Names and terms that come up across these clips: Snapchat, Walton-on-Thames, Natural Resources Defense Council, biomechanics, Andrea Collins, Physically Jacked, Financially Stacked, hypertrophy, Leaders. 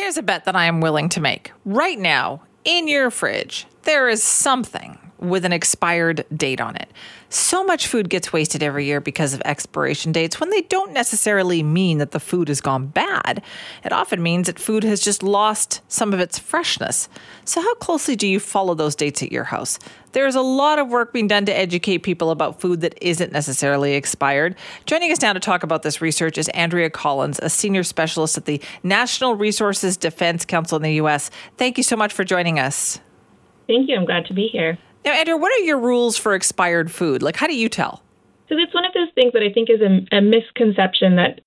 Here's a bet that I am willing to make. Right now, in your fridge, there is something with an expired date on it. So much food gets wasted every year because of expiration dates when they don't necessarily mean that the food has gone bad. It often means that food has just lost some of its freshness. So how closely do you follow those dates at your house? There's a lot of work being done to educate people about food that isn't necessarily expired. Joining us now to talk about this research is Andrea Collins, a senior specialist at the Natural Resources Defense Council in the U.S. Thank you so much for joining us. Thank you. I'm glad to be here. Now, Andrew, what are your rules for expired food? Like, how do you tell? So that's one of those things that I think is a misconception, that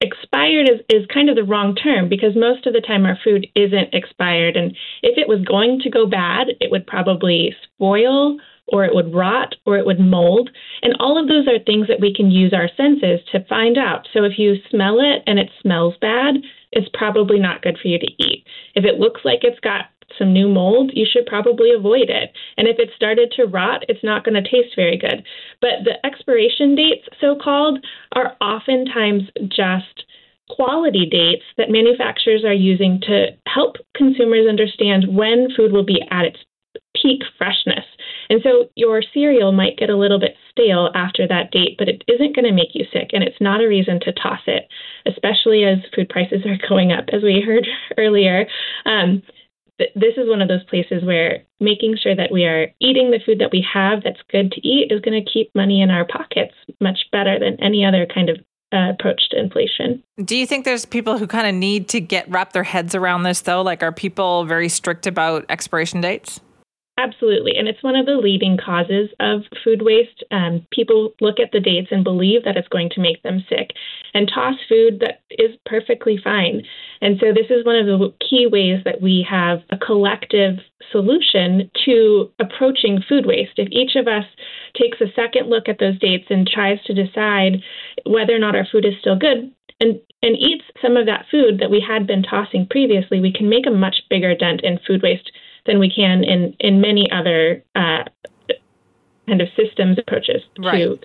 expired is kind of the wrong term, because most of the time our food isn't expired. And if it was going to go bad, it would probably spoil, or it would rot, or it would mold. And all of those are things that we can use our senses to find out. So if you smell it and it smells bad, it's probably not good for you to eat. If it looks like it's got some new mold, you should probably avoid it. And if it started to rot, it's not going to taste very good. But the expiration dates, so-called, are oftentimes just quality dates that manufacturers are using to help consumers understand when food will be at its peak freshness. And so your cereal might get a little bit stale after that date, but it isn't going to make you sick, and it's not a reason to toss it, especially as food prices are going up, as we heard earlier. This is one of those places where making sure that we are eating the food that we have that's good to eat is going to keep money in our pockets much better than any other kind of approach to inflation. Do you think there's people who kind of need to wrap their heads around this, though? Like, are people very strict about expiration dates? Absolutely. And it's one of the leading causes of food waste. People look at the dates and believe that it's going to make them sick and toss food that is perfectly fine. And so this is one of the key ways that we have a collective solution to approaching food waste. If each of us takes a second look at those dates and tries to decide whether or not our food is still good, and eats some of that food that we had been tossing previously, we can make a much bigger dent in food waste than we can in many other kind of systems approaches to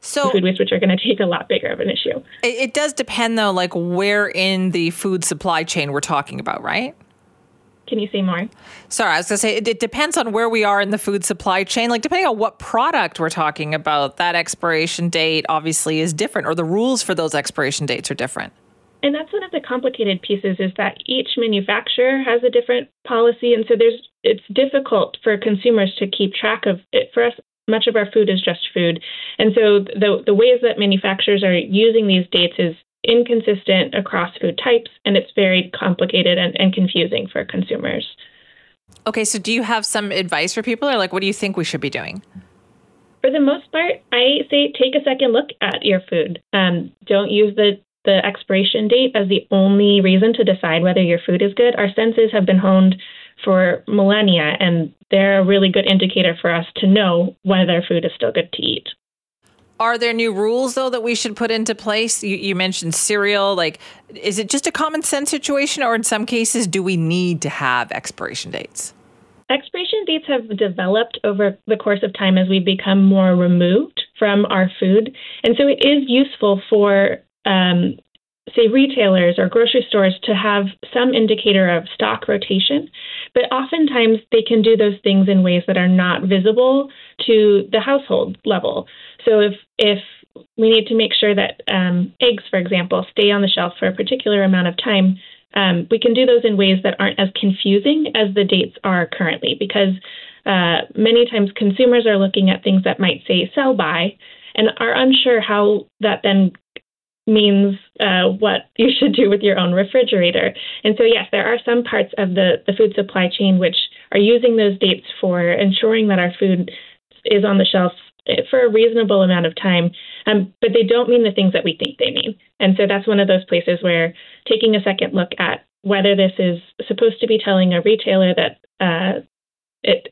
food waste, which are going to take a lot bigger of an issue. It does depend, though, like where in the food supply chain we're talking about, right? Can you say more? Sorry, I was going to say it depends on where we are in the food supply chain. Like, depending on what product we're talking about, that expiration date obviously is different, or the rules for those expiration dates are different. And that's one of the complicated pieces, is that each manufacturer has a different policy. And so it's difficult for consumers to keep track of it. For us, much of our food is just food. And so the ways that manufacturers are using these dates is inconsistent across food types, and it's very complicated and confusing for consumers. Okay, so do you have some advice for people, or like, what do you think we should be doing? For the most part, I say take a second look at your food. Don't use the expiration date as the only reason to decide whether your food is good. Our senses have been honed for millennia, and they're a really good indicator for us to know whether food is still good to eat. Are there new rules, though, that we should put into place? You mentioned cereal. Like, is it just a common sense situation, or in some cases, do we need to have expiration dates? Expiration dates have developed over the course of time as we become more removed from our food. And so it is useful for say retailers or grocery stores to have some indicator of stock rotation, but oftentimes they can do those things in ways that are not visible to the household level. So if we need to make sure that eggs, for example, stay on the shelf for a particular amount of time, we can do those in ways that aren't as confusing as the dates are currently, because many times consumers are looking at things that might say sell by and are unsure how that then means what you should do with your own refrigerator. And so, yes, there are some parts of the food supply chain which are using those dates for ensuring that our food is on the shelf for a reasonable amount of time, but they don't mean the things that we think they mean. And so that's one of those places where taking a second look at whether this is supposed to be telling a retailer that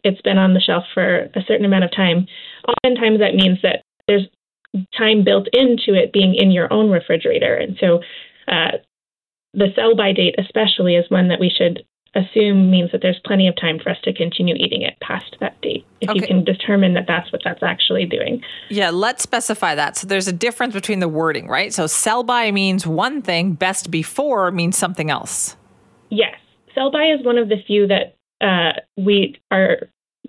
it's been on the shelf for a certain amount of time. Oftentimes that means that there's time built into it being in your own refrigerator. And so the sell-by date especially is one that we should assume means that there's plenty of time for us to continue eating it past that date, if okay. You can determine that that's what that's actually doing. Yeah, let's specify that. So there's a difference between the wording, right? So sell-by means one thing, best before means something else. Yes. Sell-by is one of the few that we are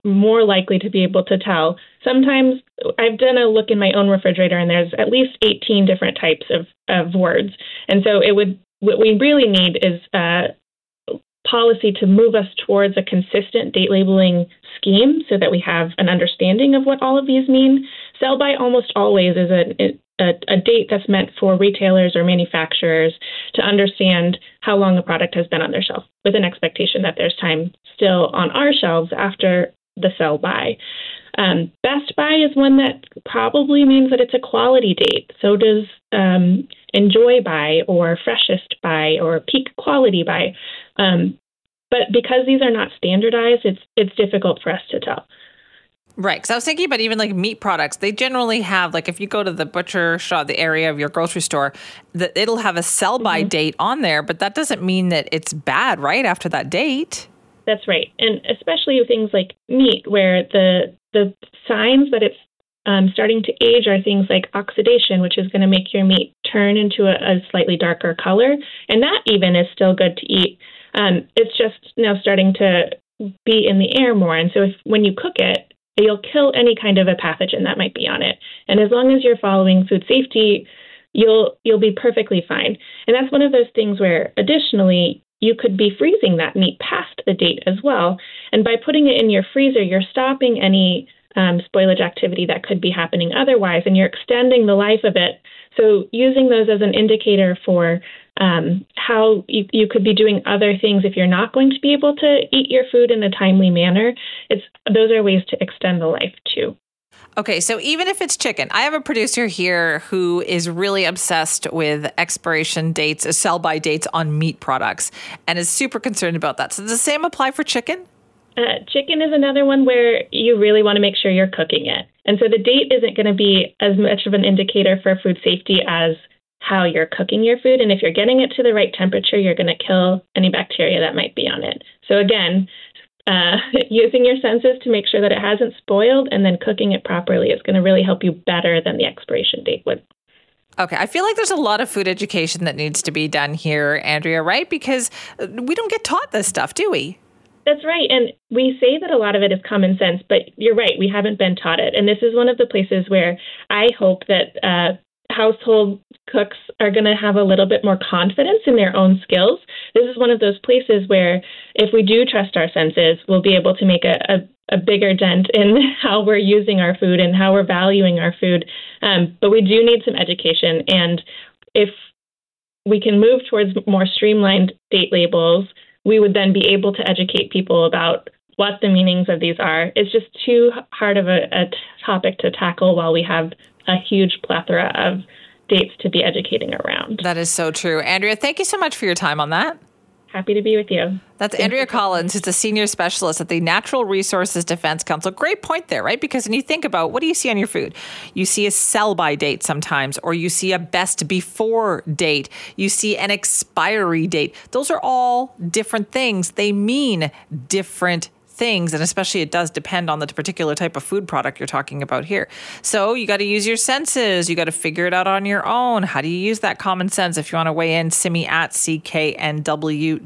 more likely to be able to tell. Sometimes I've done a look in my own refrigerator and there's at least 18 different types of words. And so what we really need is policy to move us towards a consistent date labeling scheme so that we have an understanding of what all of these mean. Sell-by almost always is a date that's meant for retailers or manufacturers to understand how long a product has been on their shelf, with an expectation that there's time still on our shelves after the sell-by. Best buy is one that probably means that it's a quality date. So does enjoy buy or freshest buy or peak quality buy. But because these are not standardized, it's difficult for us to tell. Right. Because I was thinking about even like meat products. They generally have, like, if you go to the butcher shop, the area of your grocery store, it'll have a sell-by mm-hmm. date on there, but that doesn't mean that it's bad right after that date. That's right. And especially with things like meat, where the signs that it's starting to age are things like oxidation, which is going to make your meat turn into a slightly darker color. And that even is still good to eat. It's just now starting to be in the air more. And so when you cook it, you'll kill any kind of a pathogen that might be on it. And as long as you're following food safety, you'll be perfectly fine. And that's one of those things where, additionally, you could be freezing that meat past the date as well. And by putting it in your freezer, you're stopping any spoilage activity that could be happening otherwise, and you're extending the life of it. So using those as an indicator for how you could be doing other things if you're not going to be able to eat your food in a timely manner, those are ways to extend the life too. Okay, so even if it's chicken, I have a producer here who is really obsessed with expiration dates, sell-by dates on meat products, and is super concerned about that. So does the same apply for chicken? Chicken is another one where you really want to make sure you're cooking it. And so the date isn't going to be as much of an indicator for food safety as how you're cooking your food. And if you're getting it to the right temperature, you're going to kill any bacteria that might be on it. So again, using your senses to make sure that it hasn't spoiled and then cooking it properly is going to really help you better than the expiration date would. Okay, I feel like there's a lot of food education that needs to be done here, Andrea, right? Because we don't get taught this stuff, do we? That's right. And we say that a lot of it is common sense, but you're right. We haven't been taught it. And this is one of the places where I hope that household cooks are going to have a little bit more confidence in their own skills. This is one of those places where if we do trust our senses, we'll be able to make a bigger dent in how we're using our food and how we're valuing our food. But we do need some education. And if we can move towards more streamlined date labels, we would then be able to educate people about what the meanings of these are. It's just too hard of a topic to tackle while we have a huge plethora of dates to be educating around. That is so true. Andrea, thank you so much for your time on that. Happy to be with you. That's Andrea Collins, who's a senior specialist at the Natural Resources Defense Council. Great point there, right? Because when you think about what do you see on your food? You see a sell-by date sometimes, or you see a best before date. You see an expiry date. Those are all different things. They mean different things, and especially it does depend on the particular type of food product you're talking about here. So you got to use your senses. You got to figure it out on your own. How do you use that common sense? If you want to weigh in, simi@cknw.com.